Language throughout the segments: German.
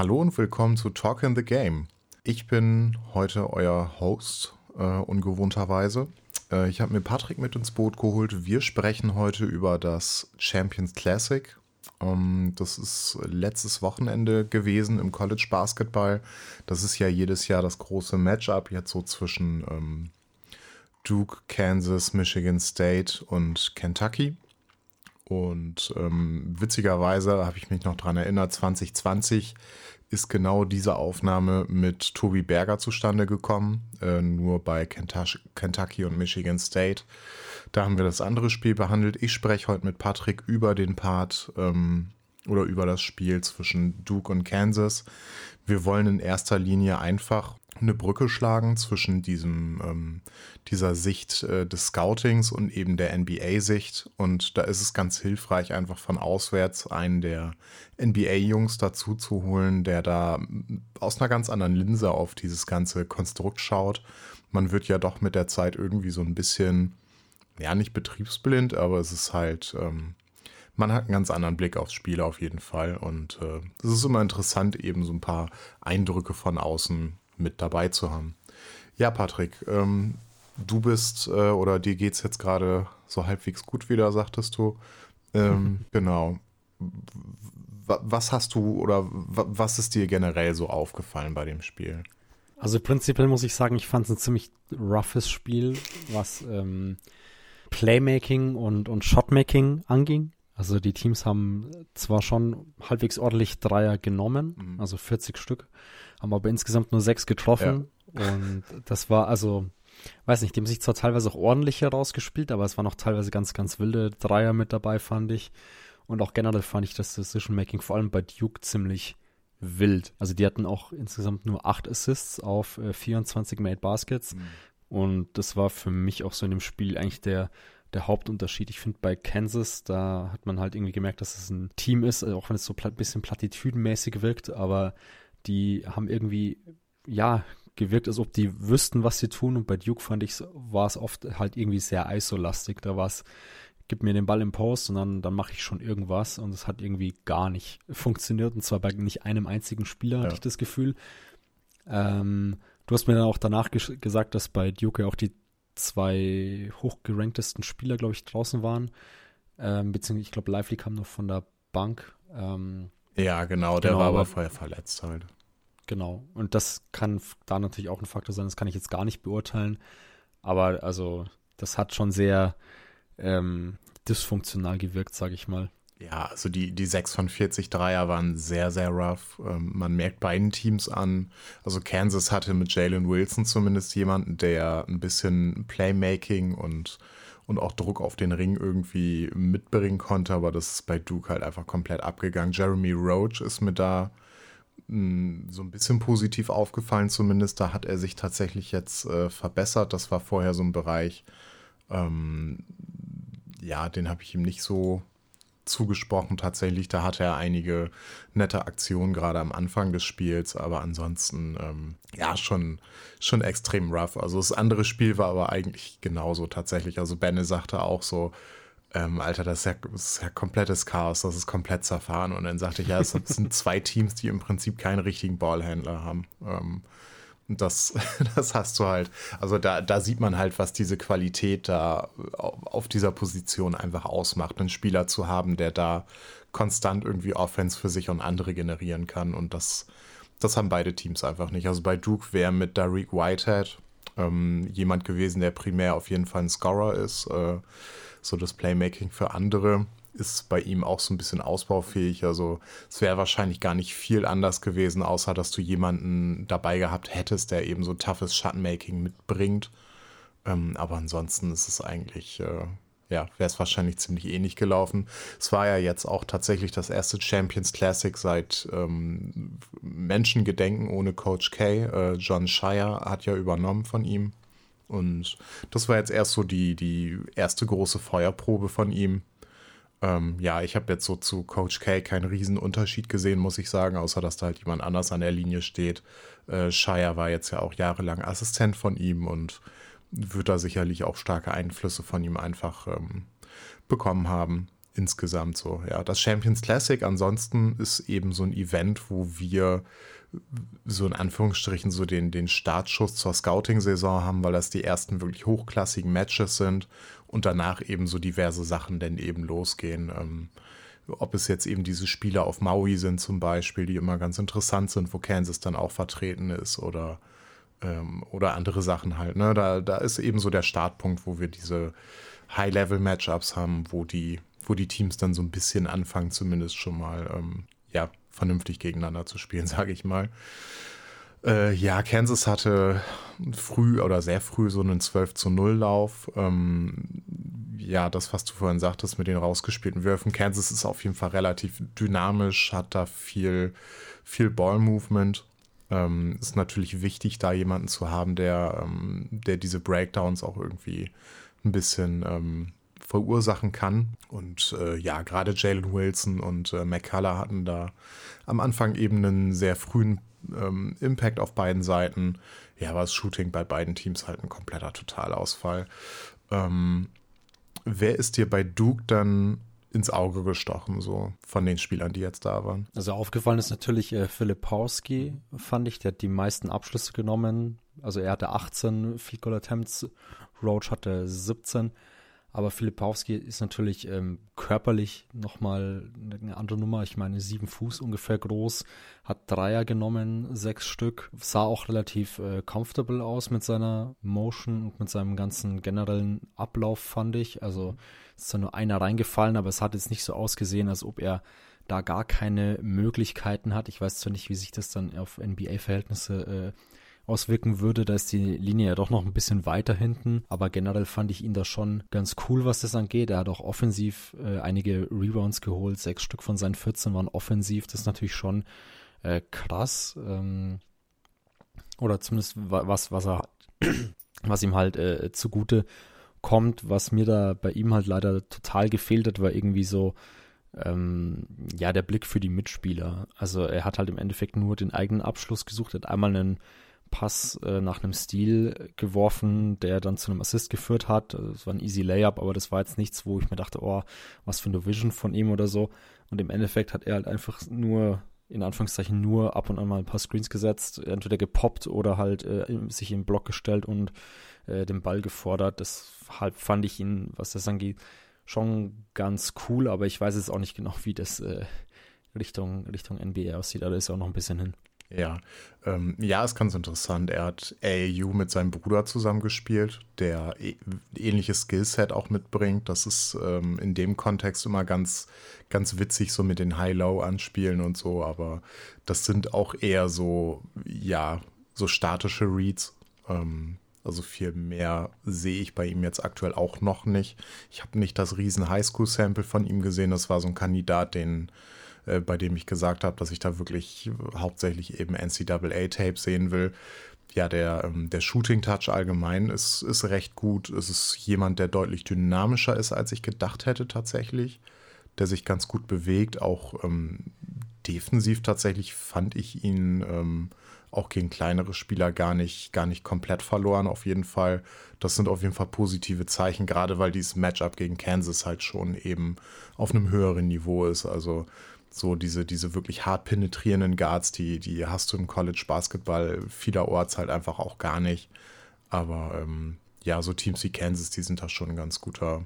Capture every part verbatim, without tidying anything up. Hallo und willkommen zu Talkin' the Game. Ich bin heute euer Host, äh, ungewohnterweise. Äh, ich habe mir Patrick mit ins Boot geholt. Wir sprechen heute über das Champions Classic. Ähm, das ist letztes Wochenende gewesen im College Basketball. Das ist ja jedes Jahr das große Matchup, jetzt so zwischen ähm, Duke, Kansas, Michigan State und Kentucky. Und ähm, witzigerweise habe ich mich noch daran erinnert, zwanzig zwanzig ist genau diese Aufnahme mit Tobi Berger zustande gekommen, äh, nur bei Kentucky und Michigan State. Da haben wir das andere Spiel behandelt. Ich spreche heute mit Patrick über den Part ähm, oder über das Spiel zwischen Duke und Kansas. Wir wollen in erster Linie einfach eine Brücke schlagen zwischen diesem, ähm, dieser Sicht äh, des Scoutings und eben der N B A-Sicht. Und da ist es ganz hilfreich, einfach von auswärts einen der N B A-Jungs dazu zu holen, der da aus einer ganz anderen Linse auf dieses ganze Konstrukt schaut. Man wird ja doch mit der Zeit irgendwie so ein bisschen, ja, nicht betriebsblind, aber es ist halt, ähm, man hat einen ganz anderen Blick aufs Spiel auf jeden Fall. Und äh, es ist immer interessant, eben so ein paar Eindrücke von außen mit dabei zu haben. Ja, Patrick, ähm, du bist äh, oder dir geht es jetzt gerade so halbwegs gut wieder, sagtest du. Ähm, mhm. Genau. W- was hast du oder w- was ist dir generell so aufgefallen bei dem Spiel? Also prinzipiell muss ich sagen, ich fand es ein ziemlich roughes Spiel, was ähm, Playmaking und, und Shotmaking anging. Also die Teams haben zwar schon halbwegs ordentlich Dreier genommen, mhm. also vierzig Stück, haben aber insgesamt nur sechs getroffen. Ja. Und das war also, weiß nicht, die haben sich zwar teilweise auch ordentlich herausgespielt, aber es waren auch teilweise ganz, ganz wilde Dreier mit dabei, fand ich. Und auch generell fand ich das Decision-Making vor allem bei Duke ziemlich wild. Also die hatten auch insgesamt nur acht Assists auf äh, vierundzwanzig Made Baskets. Mhm. Und das war für mich auch so in dem Spiel eigentlich der Der Hauptunterschied. Ich finde, bei Kansas, da hat man halt irgendwie gemerkt, dass es ein Team ist, also auch wenn es so ein bisschen plattitüdenmäßig wirkt, aber die haben irgendwie, ja, gewirkt, als ob die wüssten, was sie tun. Und bei Duke, fand ich, war es oft halt irgendwie sehr isolastig. Da war es, gib mir den Ball im Post und dann, dann mache ich schon irgendwas. Und es hat irgendwie gar nicht funktioniert. Und zwar bei nicht einem einzigen Spieler, ja. Hatte ich das Gefühl. Ähm, du hast mir dann auch danach ges- gesagt, dass bei Duke ja auch die zwei hochgeranktesten Spieler, glaube ich, draußen waren. Ähm, beziehungsweise, ich glaube, Lively kam noch von der Bank. Ähm, ja, genau, der genau, war aber vorher verletzt halt. Genau, und das kann da natürlich auch ein Faktor sein, das kann ich jetzt gar nicht beurteilen. Aber also, das hat schon sehr ähm, dysfunktional gewirkt, sage ich mal. Ja, also die, die sechs von vierzig Dreier waren sehr, sehr rough. Ähm, man merkt beiden Teams an. Also Kansas hatte mit Jalen Wilson zumindest jemanden, der ein bisschen Playmaking und, und auch Druck auf den Ring irgendwie mitbringen konnte. Aber das ist bei Duke halt einfach komplett abgegangen. Jeremy Roach ist mir da mh, so ein bisschen positiv aufgefallen zumindest. Da hat er sich tatsächlich jetzt äh, verbessert. Das war vorher so ein Bereich, ähm, ja, den habe ich ihm nicht so zugesprochen tatsächlich, da hatte er einige nette Aktionen gerade am Anfang des Spiels, aber ansonsten ähm, ja schon, schon extrem rough. Also das andere Spiel war aber eigentlich genauso tatsächlich. Also Benne sagte auch so, ähm, Alter, das ist, ja, das ist ja komplettes Chaos, das ist komplett zerfahren. Und dann sagte ich, ja, es sind zwei Teams, die im Prinzip keinen richtigen Ballhändler haben. Ähm, Das, das hast du halt, also da, da sieht man halt, was diese Qualität da auf dieser Position einfach ausmacht, einen Spieler zu haben, der da konstant irgendwie Offense für sich und andere generieren kann, und das, das haben beide Teams einfach nicht. Also bei Duke wäre mit Dariq Whitehead ähm, jemand gewesen, der primär auf jeden Fall ein Scorer ist, äh, so das Playmaking für andere ist bei ihm auch so ein bisschen ausbaufähig. Also es wäre wahrscheinlich gar nicht viel anders gewesen, außer dass du jemanden dabei gehabt hättest, der eben so toughes Shotmaking mitbringt. Ähm, aber ansonsten ist es eigentlich, äh, ja, wäre es wahrscheinlich ziemlich ähnlich gelaufen. Es war ja jetzt auch tatsächlich das erste Champions Classic seit ähm, Menschengedenken ohne Coach K. Äh, Jon Scheyer hat ja übernommen von ihm. Und das war jetzt erst so die, die erste große Feuerprobe von ihm. Ähm, ja, ich habe jetzt so zu Coach K keinen riesen Unterschied gesehen, muss ich sagen, außer dass da halt jemand anders an der Linie steht. Äh, Shire war jetzt ja auch jahrelang Assistent von ihm und wird da sicherlich auch starke Einflüsse von ihm einfach ähm, bekommen haben. insgesamt so. Ja, das Champions Classic ansonsten ist eben so ein Event, wo wir so in Anführungsstrichen so den, den Startschuss zur Scouting-Saison haben, weil das die ersten wirklich hochklassigen Matches sind und danach eben so diverse Sachen dann eben losgehen. Ähm, ob es jetzt eben diese Spiele auf Maui sind zum Beispiel, die immer ganz interessant sind, wo Kansas dann auch vertreten ist oder, ähm, oder andere Sachen halt. Ne? Da, da ist eben so der Startpunkt, wo wir diese High-Level-Matchups haben, wo die, wo die Teams dann so ein bisschen anfangen, zumindest schon mal ähm, ja, vernünftig gegeneinander zu spielen, sage ich mal. Äh, ja, Kansas hatte früh oder sehr früh so einen zwölf zu null Lauf. Ähm, ja, das, was du vorhin sagtest mit den rausgespielten Würfen. Kansas ist auf jeden Fall relativ dynamisch, hat da viel, viel Ball-Movement. Ähm, ist natürlich wichtig, da jemanden zu haben, der, ähm, der diese Breakdowns auch irgendwie ein bisschen ähm, verursachen kann. Und äh, ja, gerade Jalen Wilson und äh, McCullough hatten da am Anfang eben einen sehr frühen ähm, Impact auf beiden Seiten. Ja, war das Shooting bei beiden Teams halt ein kompletter Totalausfall. Ähm, wer ist dir bei Duke dann ins Auge gestochen, so von den Spielern, die jetzt da waren? Also aufgefallen ist natürlich äh, Filipowski, fand ich. Der hat die meisten Abschlüsse genommen. Also er hatte achtzehn Field Goal Attempts, Roach hatte siebzehn, aber Filipowski ist natürlich ähm, körperlich nochmal eine andere Nummer. Ich meine, sieben Fuß ungefähr groß, hat Dreier genommen, sechs Stück, sah auch relativ äh, comfortable aus mit seiner Motion und mit seinem ganzen generellen Ablauf, fand ich. Also ist da nur einer reingefallen, aber es hat jetzt nicht so ausgesehen, als ob er da gar keine Möglichkeiten hat. Ich weiß zwar nicht, wie sich das dann auf N B A-Verhältnisse äh, auswirken würde, da ist die Linie ja doch noch ein bisschen weiter hinten, aber generell fand ich ihn da schon ganz cool, was das angeht. Er hat auch offensiv äh, einige Rebounds geholt, sechs Stück von seinen vierzehn waren offensiv, das ist natürlich schon äh, krass, ähm, oder zumindest was, was er, was ihm halt äh, zugute kommt, was mir da bei ihm halt leider total gefehlt hat, war irgendwie so Ähm, ja, der Blick für die Mitspieler. Also er hat halt im Endeffekt nur den eigenen Abschluss gesucht, hat einmal einen Pass äh, nach einem Steal geworfen, der dann zu einem Assist geführt hat. Es war ein easy Layup, aber das war jetzt nichts, wo ich mir dachte, oh, was für eine Vision von ihm oder so. Und im Endeffekt hat er halt einfach nur, in Anführungszeichen nur, ab und an mal ein paar Screens gesetzt, entweder gepoppt oder halt äh, sich in den Block gestellt und äh, den Ball gefordert. Deshalb fand ich ihn, was das angeht, schon ganz cool, aber ich weiß jetzt auch nicht genau, wie das äh, Richtung, Richtung N B A aussieht, aber da ist auch noch ein bisschen hin. Ja, ähm, ja, ist ganz interessant. Er hat A A U mit seinem Bruder zusammengespielt, der e- ähnliches Skillset auch mitbringt. Das ist ähm, in dem Kontext immer ganz, ganz witzig, so mit den High-Low-Anspielen und so, aber das sind auch eher so, ja, so statische Reads, ähm, also viel mehr sehe ich bei ihm jetzt aktuell auch noch nicht. Ich habe nicht das riesen Highschool-Sample von ihm gesehen. Das war so ein Kandidat, den, äh, bei dem ich gesagt habe, dass ich da wirklich hauptsächlich eben N C A A-Tapes sehen will. Ja, der, ähm, der Shooting-Touch allgemein ist, ist recht gut. Es ist jemand, der deutlich dynamischer ist, als ich gedacht hätte tatsächlich. Der sich ganz gut bewegt. Auch ähm, defensiv tatsächlich fand ich ihn Ähm, auch gegen kleinere Spieler gar nicht, gar nicht komplett verloren, auf jeden Fall. Das sind auf jeden Fall positive Zeichen, gerade weil dieses Matchup gegen Kansas halt schon eben auf einem höheren Niveau ist. Also so diese, diese wirklich hart penetrierenden Guards, die, die hast du im College-Basketball vielerorts halt einfach auch gar nicht. Aber ähm, ja, so Teams wie Kansas, die sind da schon ein ganz guter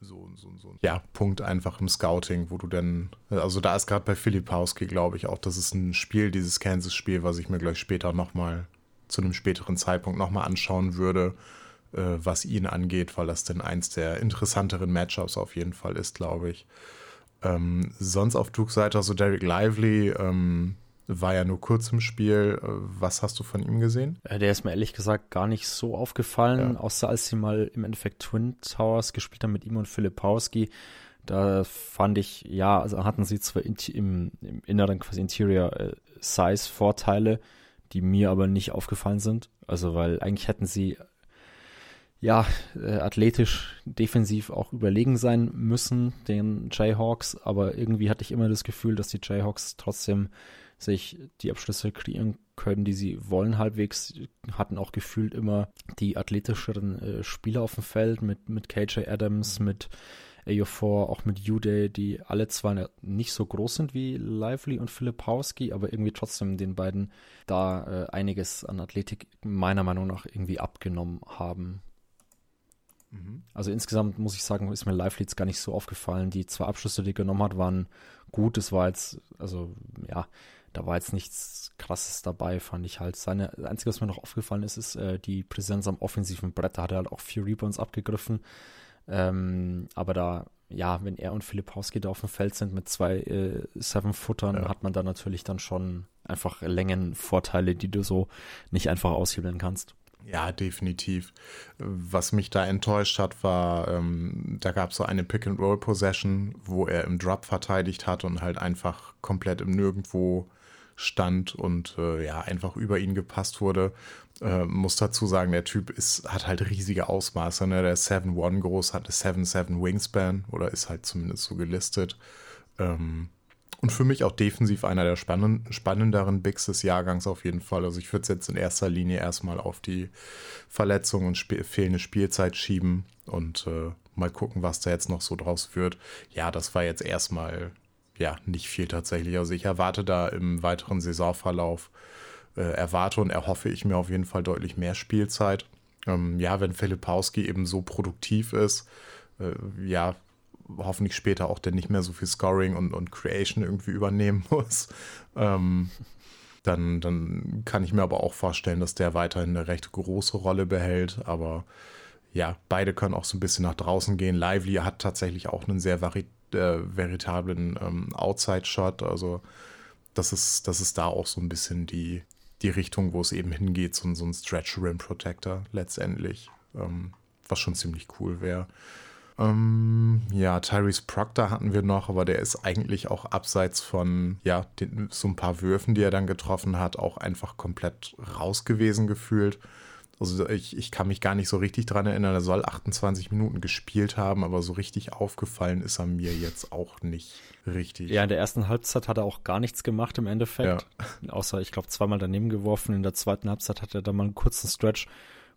So, so, so. Ja, Punkt einfach im Scouting, wo du dann, also da ist gerade bei Filipowski, glaube ich, auch, das ist ein Spiel, dieses Kansas-Spiel, was ich mir gleich später nochmal, zu einem späteren Zeitpunkt nochmal anschauen würde, äh, was ihn angeht, weil das dann eins der interessanteren Matchups auf jeden Fall ist, glaube ich. Ähm, sonst auf Duke Seite, also Derek Lively, ähm, war ja nur kurz im Spiel. Was hast du von ihm gesehen? Der ist mir ehrlich gesagt gar nicht so aufgefallen, ja. Außer als sie mal im Endeffekt Twin Towers gespielt haben mit ihm und Filipowski. Da fand ich, ja, also hatten sie zwar in, im, im Inneren quasi Interior-Size-Vorteile, die mir aber nicht aufgefallen sind. Also weil eigentlich hätten sie ja äh, athletisch, defensiv auch überlegen sein müssen, den Jayhawks. Aber irgendwie hatte ich immer das Gefühl, dass die Jayhawks trotzdem sich die Abschlüsse kreieren können, die sie wollen halbwegs, hatten auch gefühlt immer die athletischeren äh, Spieler auf dem Feld mit, mit K J Adams, mit Ayo vier, auch mit Uday, die alle zwar nicht so groß sind wie Lively und Filipowski, aber irgendwie trotzdem den beiden da äh, einiges an Athletik meiner Meinung nach irgendwie abgenommen haben. Mhm. Also insgesamt muss ich sagen, ist mir Lively jetzt gar nicht so aufgefallen. Die zwei Abschlüsse, die er genommen hat, waren gut. Das war jetzt, also ja, da war jetzt nichts Krasses dabei, fand ich halt. Seine, das Einzige, was mir noch aufgefallen ist, ist äh, die Präsenz am offensiven Brett. Da hat er halt auch vier Rebounds abgegriffen. Ähm, aber da, ja, wenn er und Filipowski da auf dem Feld sind mit zwei äh, Seven-Footern, ja, hat man da natürlich dann schon einfach Längenvorteile, die du so nicht einfach aushebeln kannst. Ja, definitiv. Was mich da enttäuscht hat, war, ähm, da gab es so eine Pick-and-Roll-Possession, wo er im Drop verteidigt hat und halt einfach komplett im Nirgendwo stand und äh, ja, einfach über ihn gepasst wurde. Äh, muss dazu sagen, der Typ ist, hat halt riesige Ausmaße, ne? Der ist sieben eins groß, hat eine sieben sieben Wingspan oder ist halt zumindest so gelistet. Ähm, und für mich auch defensiv einer der spannend, spannenderen Bigs des Jahrgangs auf jeden Fall. Also ich würde es jetzt in erster Linie erstmal auf die Verletzung und sp- fehlende Spielzeit schieben und äh, mal gucken, was da jetzt noch so draus wird. Ja, das war jetzt erstmal ja nicht viel tatsächlich. Also ich erwarte da im weiteren Saisonverlauf, äh, erwarte und erhoffe ich mir auf jeden Fall deutlich mehr Spielzeit. Ähm, ja, wenn Filipowski eben so produktiv ist, äh, ja, hoffentlich später auch, der nicht mehr so viel Scoring und, und Creation irgendwie übernehmen muss. Ähm, dann, dann kann ich mir aber auch vorstellen, dass der weiterhin eine recht große Rolle behält. Aber ja, beide können auch so ein bisschen nach draußen gehen. Lively hat tatsächlich auch einen sehr vari- äh, veritablen ähm, Outside-Shot. Also das ist, das ist da auch so ein bisschen die, die Richtung, wo es eben hingeht. So, so ein Stretch-Rim-Protector letztendlich, ähm, was schon ziemlich cool wäre. Um, ja, Tyrese Proctor hatten wir noch, aber der ist eigentlich auch abseits von, ja, den, so ein paar Würfen, die er dann getroffen hat, auch einfach komplett raus gewesen gefühlt. Also ich, ich kann mich gar nicht so richtig dran erinnern, er soll achtundzwanzig Minuten gespielt haben, aber so richtig aufgefallen ist er mir jetzt auch nicht richtig. Ja, in der ersten Halbzeit hat er auch gar nichts gemacht im Endeffekt, ja, außer ich glaube zweimal daneben geworfen. In der zweiten Halbzeit hat er dann mal einen kurzen Stretch,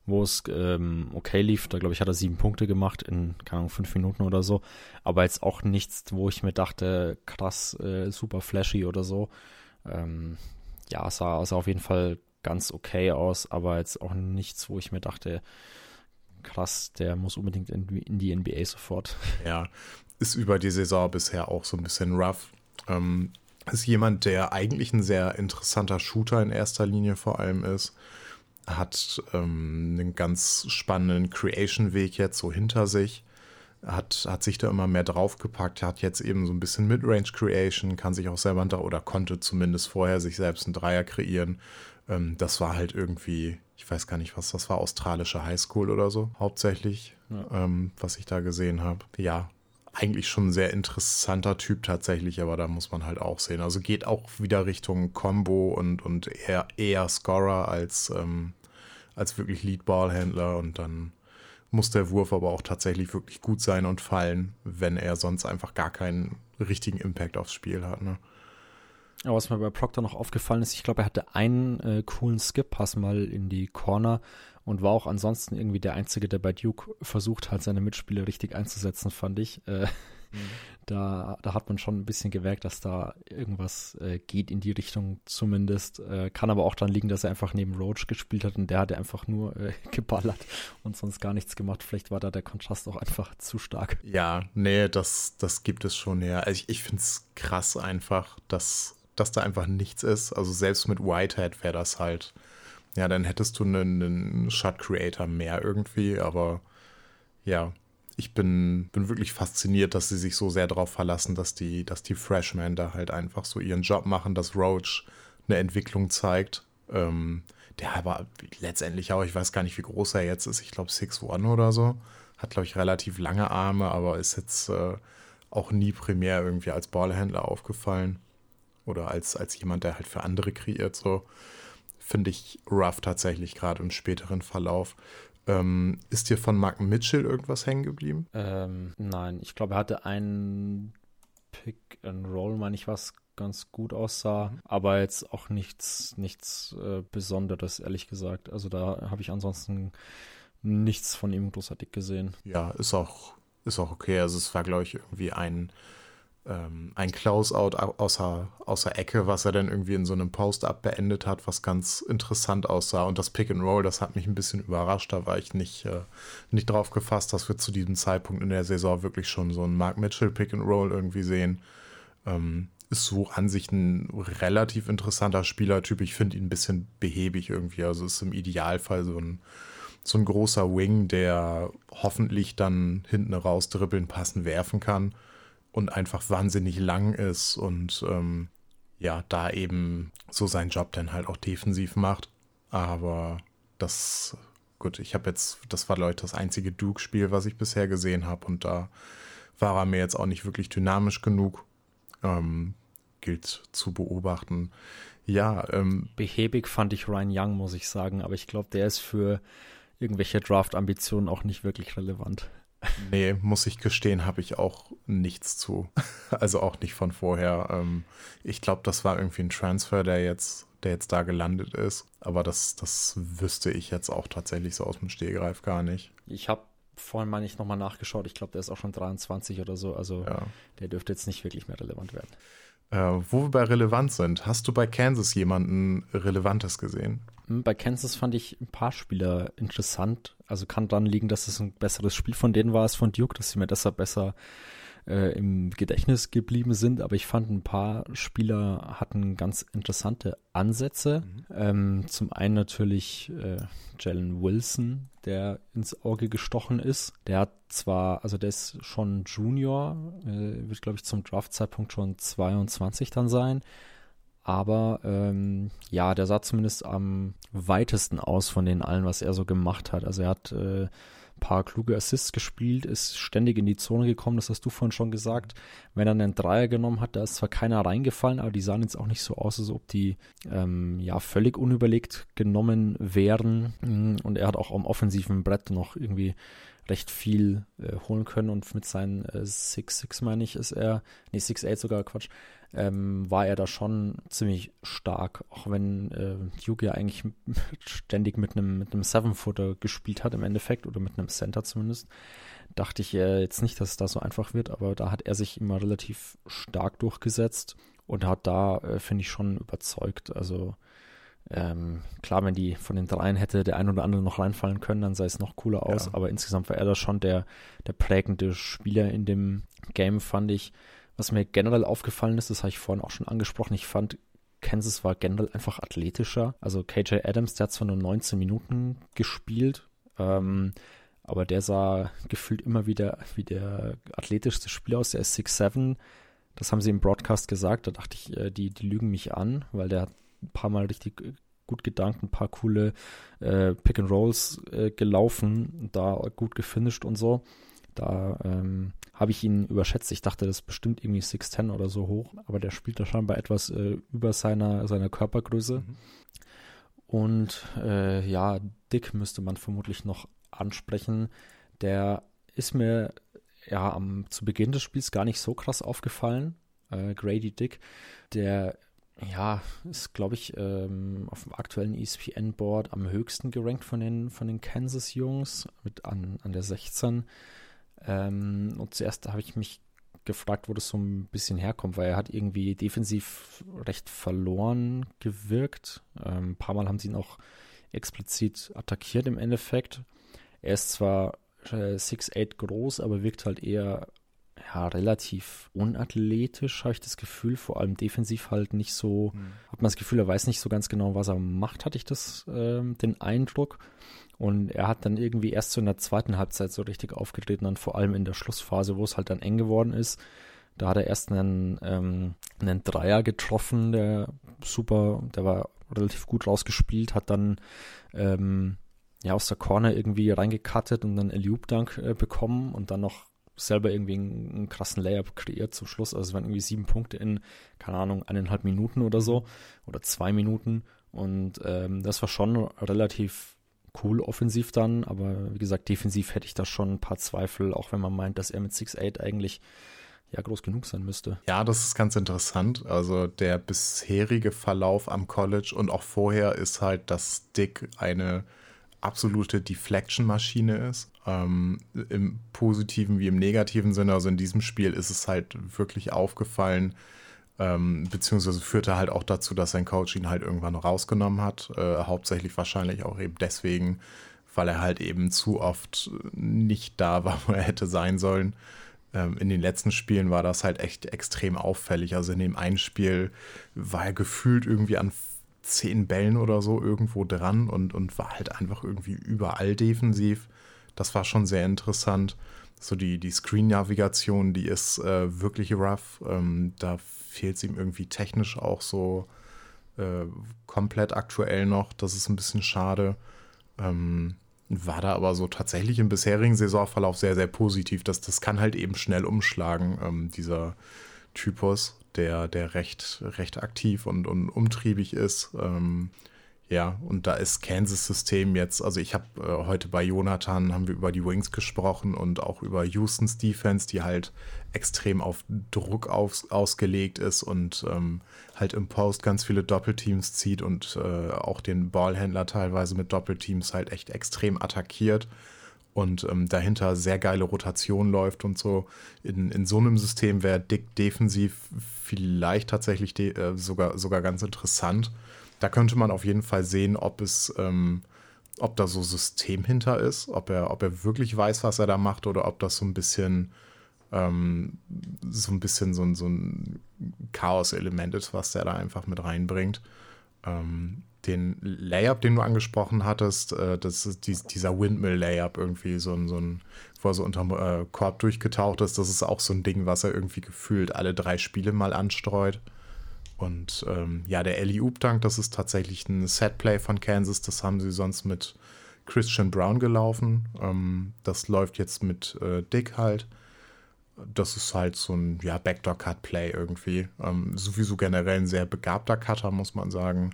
wo es ähm, okay lief. Da, glaube ich, hat er sieben Punkte gemacht in, keine Ahnung, fünf Minuten oder so. Aber jetzt auch nichts, wo ich mir dachte, krass, äh, super flashy oder so. Ähm, ja, sah, sah auf jeden Fall ganz okay aus, aber jetzt auch nichts, wo ich mir dachte, krass, der muss unbedingt in, in die N B A sofort. Ja, ist über die Saison bisher auch so ein bisschen rough. Ähm, ist jemand, der eigentlich ein sehr interessanter Shooter in erster Linie vor allem ist. Hat ähm, einen ganz spannenden Creation-Weg jetzt so hinter sich, hat, hat sich da immer mehr draufgepackt, hat jetzt eben so ein bisschen Midrange-Creation, kann sich auch selber hinter, oder konnte zumindest vorher sich selbst einen Dreier kreieren. Ähm, das war halt irgendwie, ich weiß gar nicht, was das war, australische Highschool oder so, hauptsächlich, ja, ähm, was ich da gesehen habe. Ja, eigentlich schon ein sehr interessanter Typ tatsächlich, aber da muss man halt auch sehen. Also geht auch wieder Richtung Combo und, und eher, eher Scorer als, ähm, als wirklich Lead-Ball-Händler. Und dann muss der Wurf aber auch tatsächlich wirklich gut sein und fallen, wenn er sonst einfach gar keinen richtigen Impact aufs Spiel hat, ne? Aber was mir bei Proctor noch aufgefallen ist, ich glaube, er hatte einen äh, coolen Skip-Pass mal in die Corner und war auch ansonsten irgendwie der Einzige, der bei Duke versucht hat, seine Mitspieler richtig einzusetzen, fand ich. Äh, mhm. da, da hat man schon ein bisschen gemerkt, dass da irgendwas äh, geht in die Richtung zumindest. Äh, kann aber auch daran liegen, dass er einfach neben Roach gespielt hat und der hat einfach nur äh, geballert und sonst gar nichts gemacht. Vielleicht war da der Kontrast auch einfach zu stark. Ja, nee, das, das gibt es schon, ja. Also ich, ich finde es krass einfach, dass dass da einfach nichts ist. Also selbst mit Whitehead wäre das halt, ja, dann hättest du einen, einen Shot-Creator mehr irgendwie, aber ja, ich bin, bin wirklich fasziniert, dass sie sich so sehr darauf verlassen, dass die, dass die Freshmen da halt einfach so ihren Job machen, dass Roach eine Entwicklung zeigt, ähm, der aber letztendlich auch, ich weiß gar nicht, wie groß er jetzt ist, ich glaube sechs eins oder so, hat, glaube ich, relativ lange Arme, aber ist jetzt äh, auch nie primär irgendwie als Ballhändler aufgefallen. Oder als, als jemand, der halt für andere kreiert, so finde ich rough tatsächlich gerade im späteren Verlauf. Ähm, ist dir von Mark Mitchell irgendwas hängen geblieben? Ähm, nein, ich glaube, er hatte einen Pick and Roll, meine ich, was ganz gut aussah, mhm, aber jetzt auch nichts, nichts äh, Besonderes, ehrlich gesagt. Also da habe ich ansonsten nichts von ihm großartig gesehen. Ja, ist auch ist auch okay. Also es war, glaube ich, irgendwie ein, ähm, ein Close-Out außer, außer Ecke, was er dann irgendwie in so einem Post-Up beendet hat, was ganz interessant aussah. Und das Pick-and-Roll, das hat mich ein bisschen überrascht. Da war ich nicht, äh, nicht drauf gefasst, dass wir zu diesem Zeitpunkt in der Saison wirklich schon so einen Mark Mitchell Pick-and-Roll irgendwie sehen. Ähm, ist so an sich ein relativ interessanter Spielertyp. Ich finde ihn ein bisschen behäbig irgendwie. Also ist im Idealfall so ein, so ein großer Wing, der hoffentlich dann hinten raus dribbeln, passen, werfen kann und einfach wahnsinnig lang ist und ähm, ja, da eben so seinen Job dann halt auch defensiv macht. Aber das, gut, ich habe jetzt, das war, Leute, das einzige Duke-Spiel, was ich bisher gesehen habe, und da war er mir jetzt auch nicht wirklich dynamisch genug. Ähm, gilt zu beobachten. Ja, ähm, behäbig fand ich Ryan Young, muss ich sagen, aber ich glaube, der ist für irgendwelche Draft-Ambitionen auch nicht wirklich relevant. Nee, muss ich gestehen, habe ich auch nichts zu. Also auch nicht von vorher. Ähm, ich glaube, das war irgendwie ein Transfer, der jetzt, der jetzt da gelandet ist, aber das, das wüsste ich jetzt auch tatsächlich so aus dem Stehgreif gar nicht. Ich habe vorhin meine ich nochmal nachgeschaut. Ich glaube, der ist auch schon dreiundzwanzig oder so. Also ja, der dürfte jetzt nicht wirklich mehr relevant werden. Äh, wo wir bei relevant sind, hast du bei Kansas jemanden Relevantes gesehen? Bei Kansas fand ich ein paar Spieler interessant. Also kann daran liegen, dass es ein besseres Spiel von denen war als von Duke, dass sie mir deshalb besser äh, im Gedächtnis geblieben sind. Aber ich fand, ein paar Spieler hatten ganz interessante Ansätze. Mhm. Ähm, zum einen natürlich äh, Jalen Wilson, der ins Auge gestochen ist. Der hat zwar, also der ist schon Junior, äh, wird, glaube ich, zum Draftzeitpunkt schon zweiundzwanzig dann sein, aber ähm, ja, der sah zumindest am weitesten aus von den allen, was er so gemacht hat. Also er hat äh, ein paar kluge Assists gespielt, ist ständig in die Zone gekommen, das hast du vorhin schon gesagt. Wenn er einen Dreier genommen hat, da ist zwar keiner reingefallen, aber die sahen jetzt auch nicht so aus, als ob die ähm, ja völlig unüberlegt genommen wären. Und er hat auch am offensiven Brett noch irgendwie recht viel äh, holen können, und mit seinen äh, sechs sechs meine ich, ist er, nee, sechs acht sogar, Quatsch, ähm, war er da schon ziemlich stark, auch wenn äh, Duke ja eigentlich ständig mit einem mit einem Seven-Footer gespielt hat im Endeffekt, oder mit einem Center zumindest, dachte ich äh, jetzt nicht, dass es da so einfach wird, aber da hat er sich immer relativ stark durchgesetzt und hat da, äh, finde ich, schon überzeugt. Also Ähm, klar, wenn die von den dreien hätte der ein oder andere noch reinfallen können, dann sah es noch cooler aus, ja. Aber insgesamt war er da schon der, der prägende Spieler in dem Game, fand ich. Was mir generell aufgefallen ist, das habe ich vorhin auch schon angesprochen, ich fand, Kansas war generell einfach athletischer. Also K J Adams, der hat zwar nur neunzehn Minuten gespielt, ähm, aber der sah gefühlt immer wieder wie der athletischste Spieler aus, der ist sechs sieben, das haben sie im Broadcast gesagt, da dachte ich, äh, die, die lügen mich an, weil der hat ein paar Mal richtig gut gedankt, ein paar coole äh, Pick-and-Rolls äh, gelaufen, da gut gefinisht und so. Da ähm, habe ich ihn überschätzt. Ich dachte, das ist bestimmt irgendwie sechs zehn oder so hoch, aber der spielt da scheinbar etwas äh, über seiner, seiner Körpergröße. Mhm. Und äh, ja, Dick müsste man vermutlich noch ansprechen. Der ist mir ja am, zu Beginn des Spiels gar nicht so krass aufgefallen. Äh, Gradey Dick, der ja, ist, glaube ich, ähm, auf dem aktuellen E S P N-Board am höchsten gerankt von den, von den Kansas-Jungs mit an, an der sechzehn. Ähm, und zuerst habe ich mich gefragt, wo das so ein bisschen herkommt, weil er hat irgendwie defensiv recht verloren gewirkt. Ähm, ein paar Mal haben sie ihn auch explizit attackiert im Endeffekt. Er ist zwar äh, sechs acht groß, aber wirkt halt eher ja, relativ unathletisch, habe ich das Gefühl, vor allem defensiv halt nicht so, mhm. Hat man das Gefühl, er weiß nicht so ganz genau, was er macht, hatte ich das, äh, den Eindruck. Und er hat dann irgendwie erst so in der zweiten Halbzeit so richtig aufgetreten, dann vor allem in der Schlussphase, wo es halt dann eng geworden ist. Da hat er erst einen, ähm, einen Dreier getroffen, der super, der war relativ gut rausgespielt, hat dann ähm, ja aus der Corner irgendwie reingekattet und dann Alley-oop-Dunk äh, bekommen und dann noch selber irgendwie einen, einen krassen Layup kreiert zum Schluss. Also es waren irgendwie sieben Punkte in, keine Ahnung, eineinhalb Minuten oder so oder zwei Minuten. Und ähm, das war schon relativ cool offensiv dann. Aber wie gesagt, defensiv hätte ich da schon ein paar Zweifel, auch wenn man meint, dass er mit sechs acht eigentlich ja groß genug sein müsste. Ja, das ist ganz interessant. Also der bisherige Verlauf am College und auch vorher ist halt, dass Dick eine absolute Deflection-Maschine ist, ähm, im positiven wie im negativen Sinne. Also in diesem Spiel ist es halt wirklich aufgefallen, ähm, beziehungsweise führte halt auch dazu, dass sein Coach ihn halt irgendwann noch rausgenommen hat, äh, hauptsächlich wahrscheinlich auch eben deswegen, weil er halt eben zu oft nicht da war, wo er hätte sein sollen. Ähm, in den letzten Spielen war das halt echt extrem auffällig. Also in dem einen Spiel war er gefühlt irgendwie an zehn Bällen oder so irgendwo dran und, und war halt einfach irgendwie überall defensiv. Das war schon sehr interessant. So die, die Screen-Navigation, die ist äh, wirklich rough. Ähm, da fehlt es ihm irgendwie technisch auch so äh, komplett aktuell noch. Das ist ein bisschen schade. Ähm, war da aber so tatsächlich im bisherigen Saisonverlauf sehr, sehr positiv. Das, das kann halt eben schnell umschlagen, ähm, dieser Typus, der, der recht, recht aktiv und, und umtriebig ist. Ähm, ja, und da ist Kansas System jetzt, also ich habe äh, heute bei Jonathan, haben wir über die Wings gesprochen und auch über Houstons Defense, die halt extrem auf Druck aus, ausgelegt ist und ähm, halt im Post ganz viele Doppelteams zieht und äh, auch den Ballhändler teilweise mit Doppelteams halt echt extrem attackiert. Und ähm, dahinter sehr geile Rotation läuft und so. In, in so einem System wäre Dick defensiv vielleicht tatsächlich de- äh, sogar, sogar ganz interessant. Da könnte man auf jeden Fall sehen, ob es, ähm, ob da so System hinter ist, ob er, ob er wirklich weiß, was er da macht, oder ob das so ein bisschen, ähm, so ein bisschen so ein, so ein Chaos-Element ist, was der da einfach mit reinbringt. Ähm, Den Layup, den du angesprochen hattest, das ist dieser Windmill-Layup irgendwie, so ein, so ein, wo er so unterm äh, Korb durchgetaucht ist, das ist auch so ein Ding, was er irgendwie gefühlt alle drei Spiele mal anstreut. Und ähm, ja, der Alley-Oop-Dunk, das ist tatsächlich ein Setplay von Kansas, das haben sie sonst mit Christian Brown gelaufen. Ähm, das läuft jetzt mit äh, Dick halt. Das ist halt so ein ja, Backdoor-Cut-Play irgendwie. Ähm, sowieso generell ein sehr begabter Cutter, muss man sagen.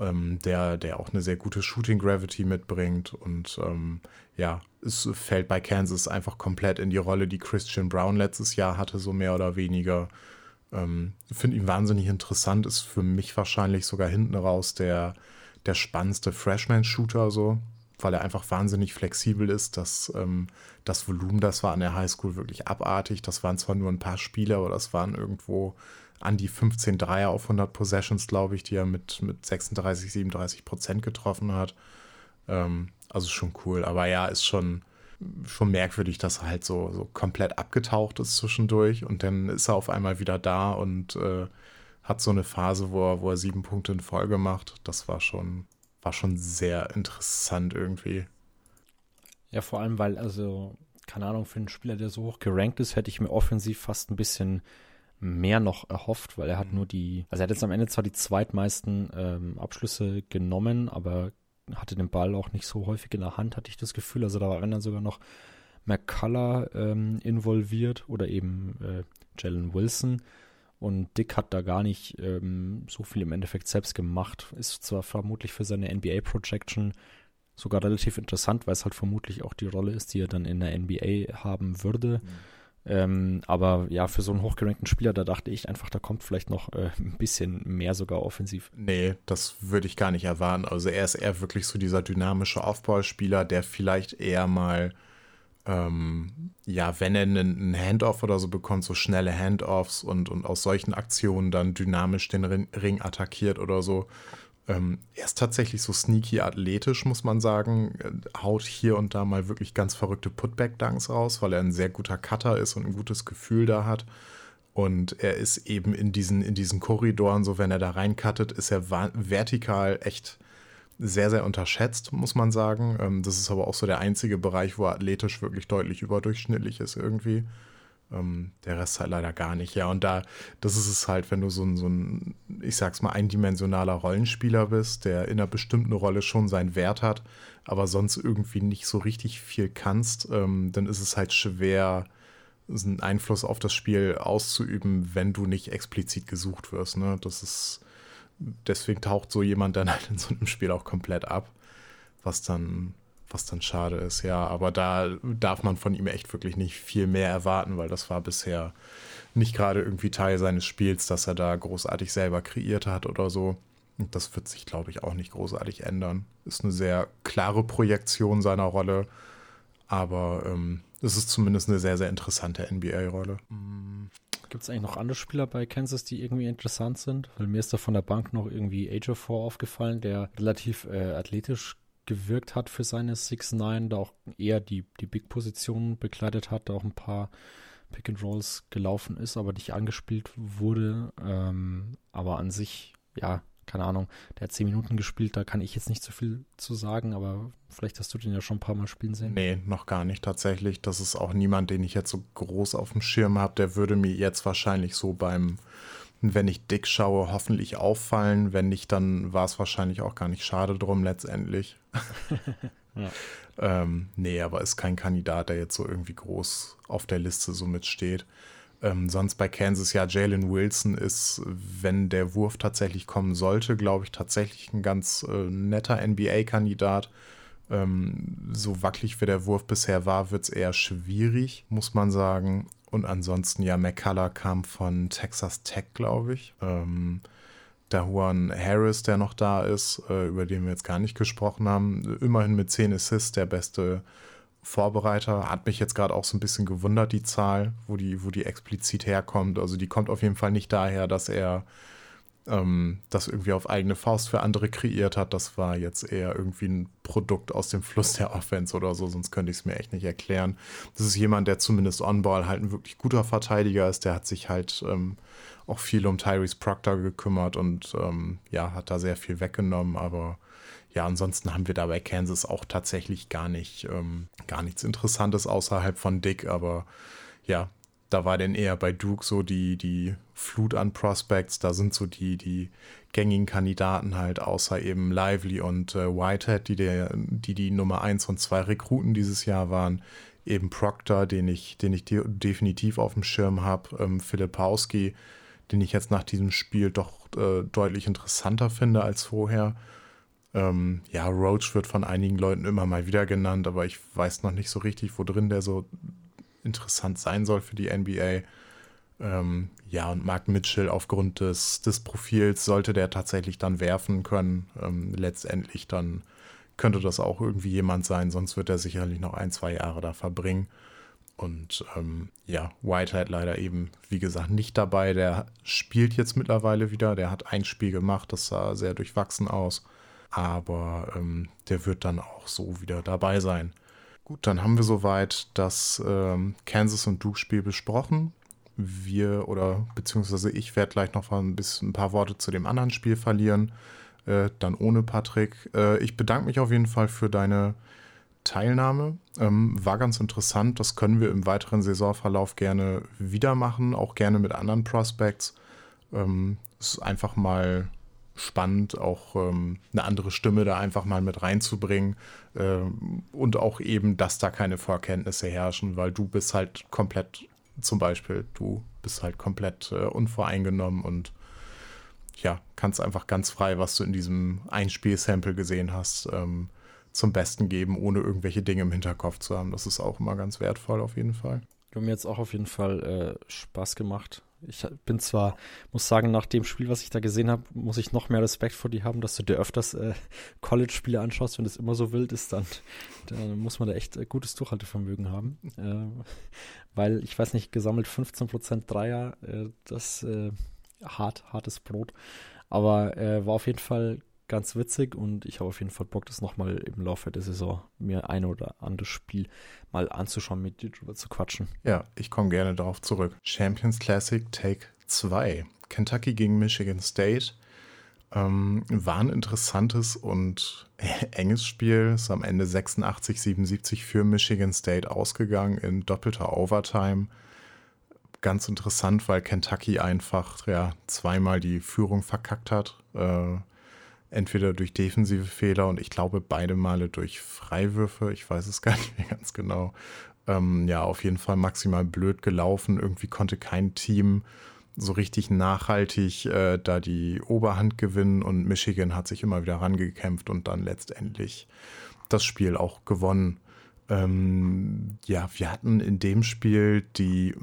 Der, der auch eine sehr gute Shooting Gravity mitbringt und ähm, ja, es fällt bei Kansas einfach komplett in die Rolle, die Christian Brown letztes Jahr hatte, so mehr oder weniger. Ähm, finde ihn wahnsinnig interessant, ist für mich wahrscheinlich sogar hinten raus der, der spannendste Freshman-Shooter so, weil er einfach wahnsinnig flexibel ist. Das, ähm, das Volumen, das war an der Highschool wirklich abartig, das waren zwar nur ein paar Spieler, aber das waren irgendwo an die fünfzehn Dreier auf hundert Possessions, glaube ich, die er mit, mit sechsunddreißig, siebenunddreißig Prozent getroffen hat. Ähm, also schon cool. Aber ja, ist schon, schon merkwürdig, dass er halt so, so komplett abgetaucht ist zwischendurch. Und dann ist er auf einmal wieder da und äh, hat so eine Phase, wo er, wo er sieben Punkte in Folge macht. Das war schon, war schon sehr interessant irgendwie. Ja, vor allem, weil, also, keine Ahnung, für einen Spieler, der so hoch gerankt ist, hätte ich mir offensiv fast ein bisschen mehr noch erhofft, weil er hat nur die, also er hat jetzt am Ende zwar die zweitmeisten ähm, Abschlüsse genommen, aber hatte den Ball auch nicht so häufig in der Hand, hatte ich das Gefühl. Also da waren dann sogar noch McCullough ähm, involviert oder eben äh, Jalen Wilson, und Dick hat da gar nicht ähm, so viel im Endeffekt selbst gemacht. Ist zwar vermutlich für seine N B A-Projection sogar relativ interessant, weil es halt vermutlich auch die Rolle ist, die er dann in der N B A haben würde. Mhm. Ähm, aber ja, für so einen hochgerankten Spieler, da dachte ich einfach, da kommt vielleicht noch äh, ein bisschen mehr sogar offensiv. Nee, das würde ich gar nicht erwarten. Also er ist eher wirklich so dieser dynamische Aufbauspieler, der vielleicht eher mal, ähm, ja, wenn er einen Handoff oder so bekommt, so schnelle Handoffs und, und aus solchen Aktionen dann dynamisch den Ring attackiert oder so. Ähm, er ist tatsächlich so sneaky athletisch, muss man sagen. Haut hier und da mal wirklich ganz verrückte Putback-Dunks raus, weil er ein sehr guter Cutter ist und ein gutes Gefühl da hat. Und er ist eben in diesen, in diesen Korridoren, so wenn er da reinkuttet, ist er wa- vertikal echt sehr, sehr unterschätzt, muss man sagen. Ähm, das ist aber auch so der einzige Bereich, wo er athletisch wirklich deutlich überdurchschnittlich ist irgendwie. Um, der Rest halt leider gar nicht. Ja, und da, das ist es halt, wenn du so ein, so ein, ich sag's mal, eindimensionaler Rollenspieler bist, der in einer bestimmten Rolle schon seinen Wert hat, aber sonst irgendwie nicht so richtig viel kannst, um, dann ist es halt schwer, einen Einfluss auf das Spiel auszuüben, wenn du nicht explizit gesucht wirst. Ne? Das ist, deswegen taucht so jemand dann halt in so einem Spiel auch komplett ab, was dann was dann schade ist, ja, aber da darf man von ihm echt wirklich nicht viel mehr erwarten, weil das war bisher nicht gerade irgendwie Teil seines Spiels, dass er da großartig selber kreiert hat oder so. Und das wird sich, glaube ich, auch nicht großartig ändern. Ist eine sehr klare Projektion seiner Rolle, aber ähm, es ist zumindest eine sehr, sehr interessante N B A-Rolle. Gibt es eigentlich noch andere Spieler bei Kansas, die irgendwie interessant sind? Weil mir ist da von der Bank noch irgendwie A J Hoggard aufgefallen, der relativ äh, athletisch gewirkt hat für seine sechs neun, da auch eher die, die Big-Position bekleidet hat, da auch ein paar Pick-and-Rolls gelaufen ist, aber nicht angespielt wurde. Ähm, aber an sich, ja, keine Ahnung, der hat zehn Minuten gespielt, da kann ich jetzt nicht so viel zu sagen, aber vielleicht hast du den ja schon ein paar Mal spielen sehen. Nee, noch gar nicht tatsächlich. Das ist auch niemand, den ich jetzt so groß auf dem Schirm habe. Der würde mir jetzt wahrscheinlich so beim, wenn ich Dick schaue, hoffentlich auffallen. Wenn nicht, dann war es wahrscheinlich auch gar nicht schade drum letztendlich. Ja. Ähm, nee, aber ist kein Kandidat, der jetzt so irgendwie groß auf der Liste so mitsteht. Ähm, sonst bei Kansas, ja, Jalen Wilson ist, wenn der Wurf tatsächlich kommen sollte, glaube ich, tatsächlich ein ganz äh, netter N B A-Kandidat. Ähm, so wackelig wie der Wurf bisher war, wird es eher schwierig, muss man sagen. Und ansonsten, ja, McCullough kam von Texas Tech, glaube ich. Ähm, Da Juan Harris, der noch da ist, über den wir jetzt gar nicht gesprochen haben, immerhin mit zehn Assists der beste Vorbereiter. Hat mich jetzt gerade auch so ein bisschen gewundert, die Zahl, wo die, wo die explizit herkommt. Also die kommt auf jeden Fall nicht daher, dass er ähm, das irgendwie auf eigene Faust für andere kreiert hat. Das war jetzt eher irgendwie ein Produkt aus dem Fluss der Offense oder so, sonst könnte ich es mir echt nicht erklären. Das ist jemand, der zumindest on-ball halt ein wirklich guter Verteidiger ist. Der hat sich halt ähm, auch viel um Tyrese Proctor gekümmert und ähm, ja, hat da sehr viel weggenommen, aber ja, ansonsten haben wir da bei Kansas auch tatsächlich gar nicht, ähm, gar nichts Interessantes außerhalb von Dick, aber ja, da war denn eher bei Duke so die, die Flut an Prospects, da sind so die, die gängigen Kandidaten halt, außer eben Lively und äh, Whitehead, die, der, die die Nummer eins und zwei Rekruten dieses Jahr waren, eben Proctor, den ich, den ich de- definitiv auf dem Schirm habe, ähm, Filipowski, den ich jetzt nach diesem Spiel doch äh, deutlich interessanter finde als vorher. Ähm, ja, Roach wird von einigen Leuten immer mal wieder genannt, aber ich weiß noch nicht so richtig, wo drin der so interessant sein soll für die N B A. Ähm, ja, und Mark Mitchell aufgrund des, des Profils sollte der tatsächlich dann werfen können. Ähm, letztendlich dann könnte das auch irgendwie jemand sein, sonst wird er sicherlich noch ein, zwei Jahre da verbringen. Und ähm, ja, Whitehead leider eben, wie gesagt, nicht dabei. Der spielt jetzt mittlerweile wieder. Der hat ein Spiel gemacht, das sah sehr durchwachsen aus. Aber ähm, der wird dann auch so wieder dabei sein. Gut, dann haben wir soweit das ähm, Kansas- und Duke-Spiel besprochen. Wir oder beziehungsweise ich werde gleich noch ein bisschen ein paar Worte zu dem anderen Spiel verlieren. Äh, dann ohne Patrick. Äh, ich bedanke mich auf jeden Fall für deine Teilnahme. Ähm, war ganz interessant. Das können wir im weiteren Saisonverlauf gerne wieder machen, auch gerne mit anderen Prospects. Ähm, ist einfach mal spannend, auch ähm, eine andere Stimme da einfach mal mit reinzubringen ähm, und auch eben, dass da keine Vorkenntnisse herrschen, weil du bist halt komplett, zum Beispiel, du bist halt komplett äh, unvoreingenommen und ja, kannst einfach ganz frei, was du in diesem Einspiel-Sample gesehen hast, ähm, zum Besten geben, ohne irgendwelche Dinge im Hinterkopf zu haben. Das ist auch immer ganz wertvoll auf jeden Fall. Hat mir jetzt auch auf jeden Fall äh, Spaß gemacht. Ich bin zwar, muss sagen, nach dem Spiel, was ich da gesehen habe, muss ich noch mehr Respekt vor dir haben, dass du dir öfters äh, College-Spiele anschaust. Wenn das immer so wild ist, dann, dann muss man da echt äh, gutes Durchhaltevermögen haben. Äh, weil, ich weiß nicht, gesammelt fünfzehn Prozent Dreier, äh, das äh, hart, hartes Brot. Aber äh, war auf jeden Fall ganz witzig und ich habe auf jeden Fall Bock, das nochmal im Laufe der Saison mir ein oder anderes Spiel mal anzuschauen, mit dir drüber zu quatschen. Ja, ich komme gerne darauf zurück. Champions Classic Take zwei. Kentucky gegen Michigan State. Ähm, war ein interessantes und enges Spiel. Ist am Ende sechsundachtzig siebenundsiebzig für Michigan State ausgegangen in doppelter Overtime. Ganz interessant, weil Kentucky einfach ja, zweimal die Führung verkackt hat. Äh, Entweder durch defensive Fehler und ich glaube beide Male durch Freiwürfe. Ich weiß es gar nicht mehr ganz genau. Ähm, ja, auf jeden Fall maximal blöd gelaufen. Irgendwie konnte kein Team so richtig nachhaltig äh, da die Oberhand gewinnen. Und Michigan hat sich immer wieder rangekämpft und dann letztendlich das Spiel auch gewonnen. Ähm, ja, wir hatten in dem Spiel die,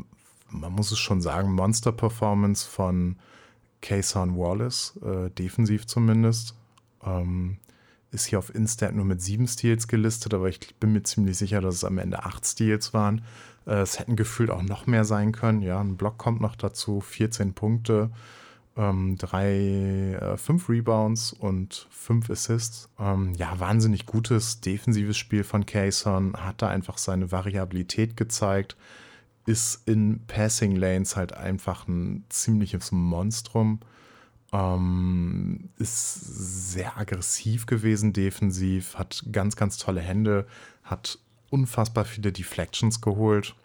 man muss es schon sagen, Monster-Performance von Cason Wallace, äh, defensiv zumindest, ähm, ist hier auf Instat nur mit sieben Steals gelistet, aber ich bin mir ziemlich sicher, dass es am Ende acht Steals waren. Äh, es hätten gefühlt auch noch mehr sein können. Ja, ein Block kommt noch dazu, vierzehn Punkte, ähm, drei, äh, fünf Rebounds und fünf Assists. Ähm, ja, wahnsinnig gutes defensives Spiel von Cason, hat da einfach seine Variabilität gezeigt, ist in Passing Lanes halt einfach ein ziemliches Monstrum. Ähm, ist sehr aggressiv gewesen defensiv, hat ganz, ganz tolle Hände, hat unfassbar viele Deflections geholt.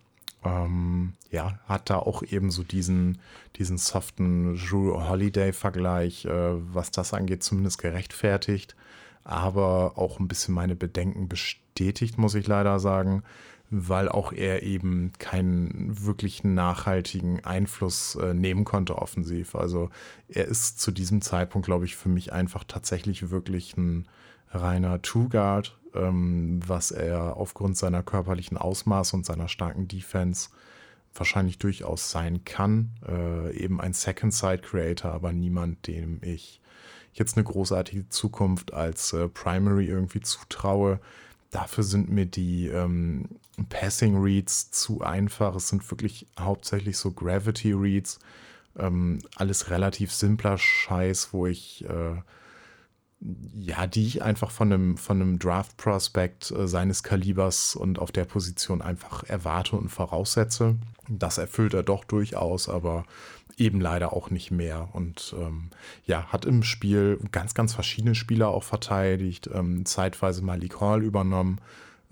Ähm, ja, hat da auch eben so diesen, diesen soften Jrue Holiday-Vergleich, äh, was das angeht, zumindest gerechtfertigt. Aber auch ein bisschen meine Bedenken bestätigt, muss ich leider sagen, weil auch er eben keinen wirklich nachhaltigen Einfluss äh, nehmen konnte offensiv. Also er ist zu diesem Zeitpunkt, glaube ich, für mich einfach tatsächlich wirklich ein reiner Two-Guard, ähm, was er aufgrund seiner körperlichen Ausmaße und seiner starken Defense wahrscheinlich durchaus sein kann. Äh, eben ein Second-Side-Creator, aber niemand, dem ich jetzt eine großartige Zukunft als äh, Primary irgendwie zutraue. Dafür sind mir die ähm, Passing-Reads zu einfach. Es sind wirklich hauptsächlich so Gravity-Reads. Ähm, alles relativ simpler Scheiß, wo ich, äh, ja, die ich einfach von einem, von einem Draft-Prospect äh, seines Kalibers und auf der Position einfach erwarte und voraussetze. Das erfüllt er doch durchaus, aber eben leider auch nicht mehr. Und ähm, ja, hat im Spiel ganz, ganz verschiedene Spieler auch verteidigt. Ähm, zeitweise Malik Hall übernommen.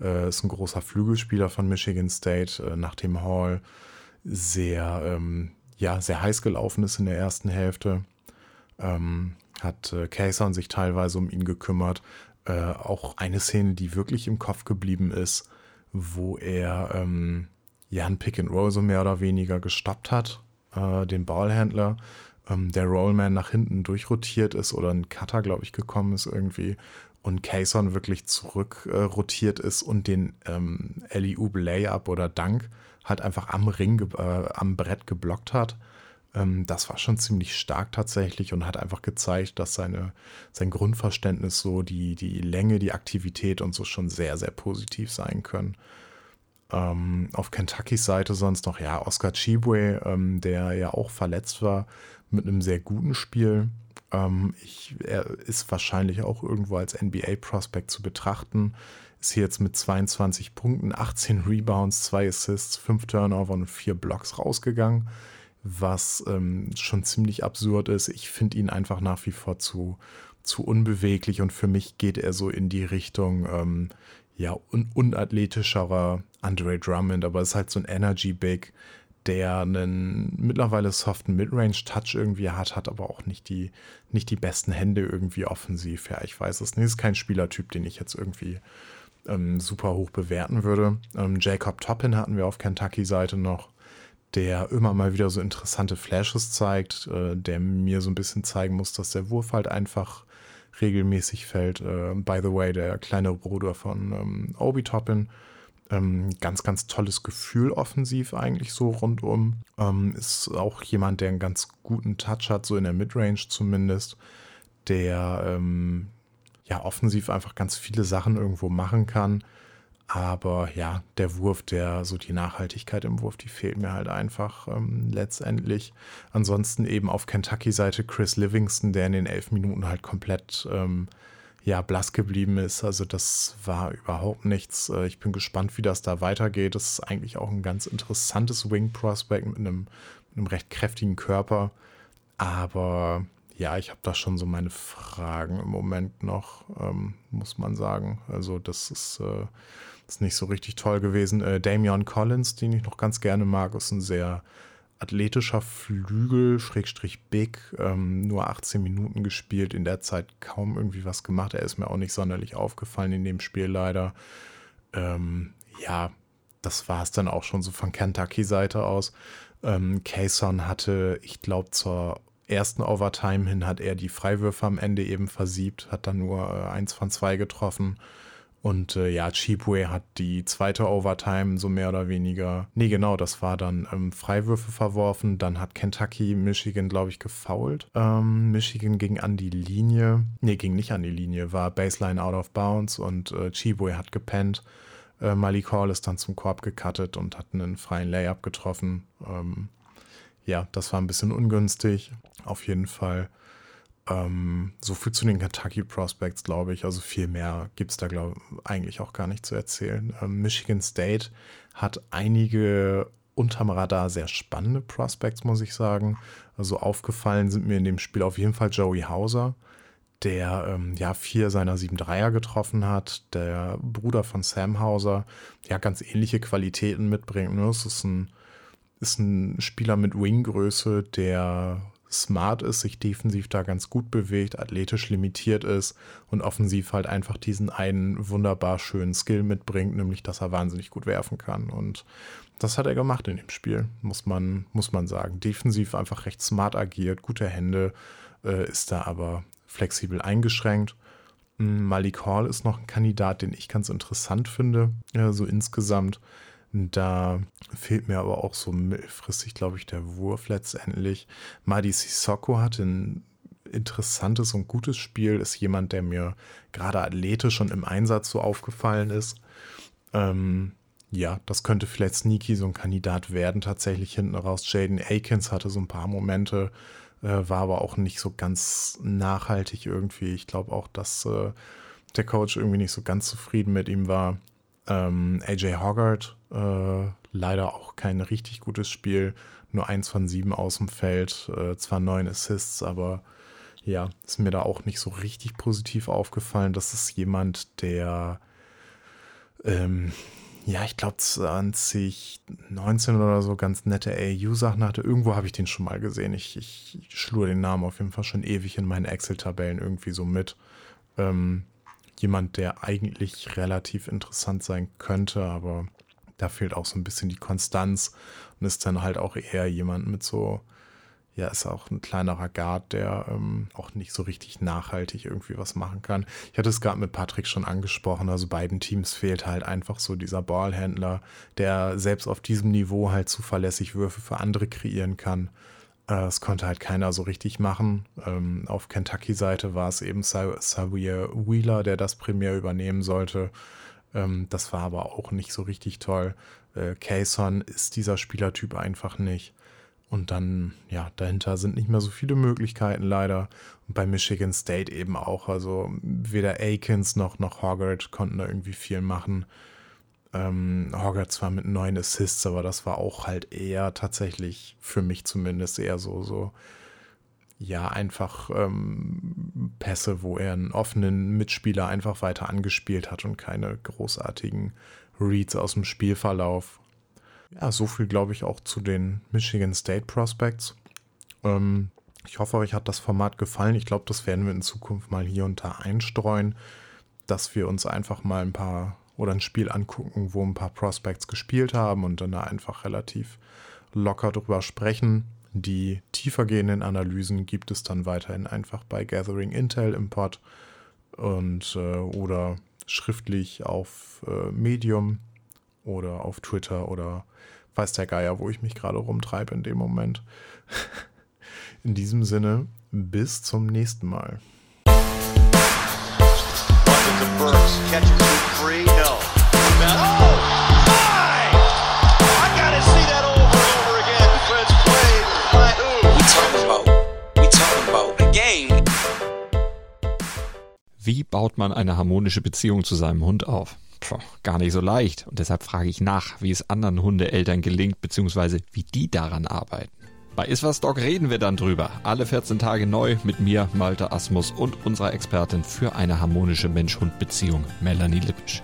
Äh, ist ein großer Flügelspieler von Michigan State, äh, nachdem Hall sehr, ähm, ja, sehr heiß gelaufen ist in der ersten Hälfte. Ähm, hat äh, Cason sich teilweise um ihn gekümmert. Äh, auch eine Szene, die wirklich im Kopf geblieben ist, wo er ähm, ja ein Pick and Roll so mehr oder weniger gestoppt hat, äh, den Ballhändler, ähm, der Rollman nach hinten durchrotiert ist oder ein Cutter, glaube ich, gekommen ist irgendwie und Cason wirklich zurückrotiert äh, ist und den ähm, Alley-oop Layup oder Dunk halt einfach am Ring, ge- äh, am Brett geblockt hat. Ähm, das war schon ziemlich stark tatsächlich und hat einfach gezeigt, dass seine, sein Grundverständnis so, die, die Länge, die Aktivität und so schon sehr, sehr positiv sein können. Ähm, auf Kentuckys Seite sonst noch, ja, Oscar Tshiebwe, ähm, der ja auch verletzt war, mit einem sehr guten Spiel. Ähm, ich, er ist wahrscheinlich auch irgendwo als N B A-Prospect zu betrachten. Ist hier jetzt mit zweiundzwanzig Punkten, achtzehn Rebounds, zwei Assists, fünf Turnover und vier Blocks rausgegangen, was ähm, schon ziemlich absurd ist. Ich finde ihn einfach nach wie vor zu, zu unbeweglich und für mich geht er so in die Richtung ähm, ja, un- unathletischerer Andre Drummond, aber ist halt so ein Energy Big, der einen mittlerweile soften Midrange-Touch irgendwie hat, hat aber auch nicht die, nicht die besten Hände irgendwie offensiv. Ja, ich weiß es nicht. Ist kein Spielertyp, den ich jetzt irgendwie ähm, super hoch bewerten würde. Ähm, Jacob Toppin hatten wir auf Kentucky-Seite noch, der immer mal wieder so interessante Flashes zeigt, äh, der mir so ein bisschen zeigen muss, dass der Wurf halt einfach regelmäßig fällt. Äh, by the way, der kleine Bruder von ähm, Obi Toppin. Ähm, ganz, ganz tolles Gefühl offensiv eigentlich so rundum. Ähm, ist auch jemand, der einen ganz guten Touch hat, so in der Midrange zumindest, der ähm, ja offensiv einfach ganz viele Sachen irgendwo machen kann. Aber ja, der Wurf, der so die Nachhaltigkeit im Wurf, die fehlt mir halt einfach ähm, letztendlich. Ansonsten eben auf Kentucky-Seite Chris Livingston, der in den elf Minuten halt komplett ähm, ja blass geblieben ist. Also das war überhaupt nichts. Ich bin gespannt, wie das da weitergeht. Das ist eigentlich auch ein ganz interessantes Wing-Prospect mit einem, mit einem recht kräftigen Körper. Aber ja, ich habe da schon so meine Fragen im Moment noch, ähm, muss man sagen. Also das ist... Äh, ist nicht so richtig toll gewesen. Äh, Damian Collins, den ich noch ganz gerne mag, ist ein sehr athletischer Flügel, Schrägstrich Big, ähm, nur achtzehn Minuten gespielt, in der Zeit kaum irgendwie was gemacht. Er ist mir auch nicht sonderlich aufgefallen in dem Spiel leider. Ähm, ja, das war es dann auch schon so von Kentucky-Seite aus. Ähm, Cason hatte, ich glaube, zur ersten Overtime hin hat er die Freiwürfe am Ende eben versiebt, hat dann nur äh, eins von zwei getroffen. Und äh, ja, Tshiebwe hat die zweite Overtime so mehr oder weniger, nee genau, das war dann ähm, Freiwürfe verworfen, dann hat Kentucky Michigan, glaube ich, gefoult. Ähm, Michigan ging an die Linie, nee, ging nicht an die Linie, war Baseline out of bounds und äh, Tshiebwe hat gepennt. Äh, Malik Hall ist dann zum Korb gecuttet und hat einen freien Layup getroffen. Ähm, ja, das war ein bisschen ungünstig, auf jeden Fall. So viel zu den Kentucky Prospects, glaube ich. Also viel mehr gibt es da, glaube ich, eigentlich auch gar nicht zu erzählen. Michigan State hat einige unterm Radar sehr spannende Prospects, muss ich sagen. Also aufgefallen sind mir in dem Spiel auf jeden Fall Joey Hauser, der ähm, ja vier seiner sieben Dreier getroffen hat, der Bruder von Sam Hauser, der ganz ähnliche Qualitäten mitbringt. Das ist ein, ist ein Spieler mit Wing-Größe, der smart ist, sich defensiv da ganz gut bewegt, athletisch limitiert ist und offensiv halt einfach diesen einen wunderbar schönen Skill mitbringt, nämlich, dass er wahnsinnig gut werfen kann. Und das hat er gemacht in dem Spiel, muss man, muss man sagen. Defensiv einfach recht smart agiert, gute Hände, äh, ist da aber flexibel eingeschränkt. Malik Hall ist noch ein Kandidat, den ich ganz interessant finde, ja, so insgesamt. Da fehlt mir aber auch so mittelfristig, glaube ich, der Wurf letztendlich. Madi Sissoko hatte ein interessantes und gutes Spiel, ist jemand, der mir gerade athletisch schon im Einsatz so aufgefallen ist. Ähm, ja, das könnte vielleicht sneaky so ein Kandidat werden, tatsächlich hinten raus. Jaden Akins hatte so ein paar Momente, äh, war aber auch nicht so ganz nachhaltig irgendwie. Ich glaube auch, dass äh, der Coach irgendwie nicht so ganz zufrieden mit ihm war. Ähm, A J Hoggard, äh, leider auch kein richtig gutes Spiel, nur eins von sieben aus dem Feld, äh, zwar neun Assists, aber ja, ist mir da auch nicht so richtig positiv aufgefallen. Das ist jemand, der, ähm, ja, ich glaube zwanzig neunzehn oder so ganz nette A A U-Sachen hatte. Irgendwo habe ich den schon mal gesehen. Ich, ich, ich schlur den Namen auf jeden Fall schon ewig in meinen Excel-Tabellen irgendwie so mit. Ähm, Jemand, der eigentlich relativ interessant sein könnte, aber da fehlt auch so ein bisschen die Konstanz und ist dann halt auch eher jemand mit so, ja, ist auch ein kleinerer Guard, der ähm, auch nicht so richtig nachhaltig irgendwie was machen kann. Ich hatte es gerade mit Patrick schon angesprochen, also beiden Teams fehlt halt einfach so dieser Ballhändler, der selbst auf diesem Niveau halt zuverlässig Würfe für andere kreieren kann. Das konnte halt keiner so richtig machen. Auf Kentucky-Seite war es eben Sawyer Wheeler, der das primär übernehmen sollte. Das war aber auch nicht so richtig toll. Cason ist dieser Spielertyp einfach nicht. Und dann, ja, dahinter sind nicht mehr so viele Möglichkeiten leider. Und bei Michigan State eben auch. Also weder Akins noch, noch Hoggard konnten da irgendwie viel machen. Ähm, Hoggard zwar mit neun Assists, aber das war auch halt eher tatsächlich, für mich zumindest, eher so, so ja, einfach ähm, Pässe, wo er einen offenen Mitspieler einfach weiter angespielt hat und keine großartigen Reads aus dem Spielverlauf. Ja, so viel, glaube ich, auch zu den Michigan State Prospects. Ähm, ich hoffe, euch hat das Format gefallen. Ich glaube, das werden wir in Zukunft mal hier und da einstreuen, dass wir uns einfach mal ein paar oder ein Spiel angucken, wo ein paar Prospects gespielt haben und dann da einfach relativ locker drüber sprechen. Die tiefergehenden Analysen gibt es dann weiterhin einfach bei Gathering Intel im Pod und äh, oder schriftlich auf äh, Medium oder auf Twitter oder weiß der Geier, wo ich mich gerade rumtreibe in dem Moment. In diesem Sinne, bis zum nächsten Mal. Burks catches with three, no. Oh, five! I gotta see that over and over again because it's played by who? We talking about, we talking about a game. Wie baut man eine harmonische Beziehung zu seinem Hund auf? Puh, gar nicht so leicht. Und deshalb frage ich nach, wie es anderen Hundeeltern gelingt, beziehungsweise wie die daran arbeiten. Bei Iswas Dog reden wir dann drüber. Alle vierzehn Tage neu mit mir, Malte Asmus, und unserer Expertin für eine harmonische Mensch-Hund-Beziehung, Melanie Lippisch.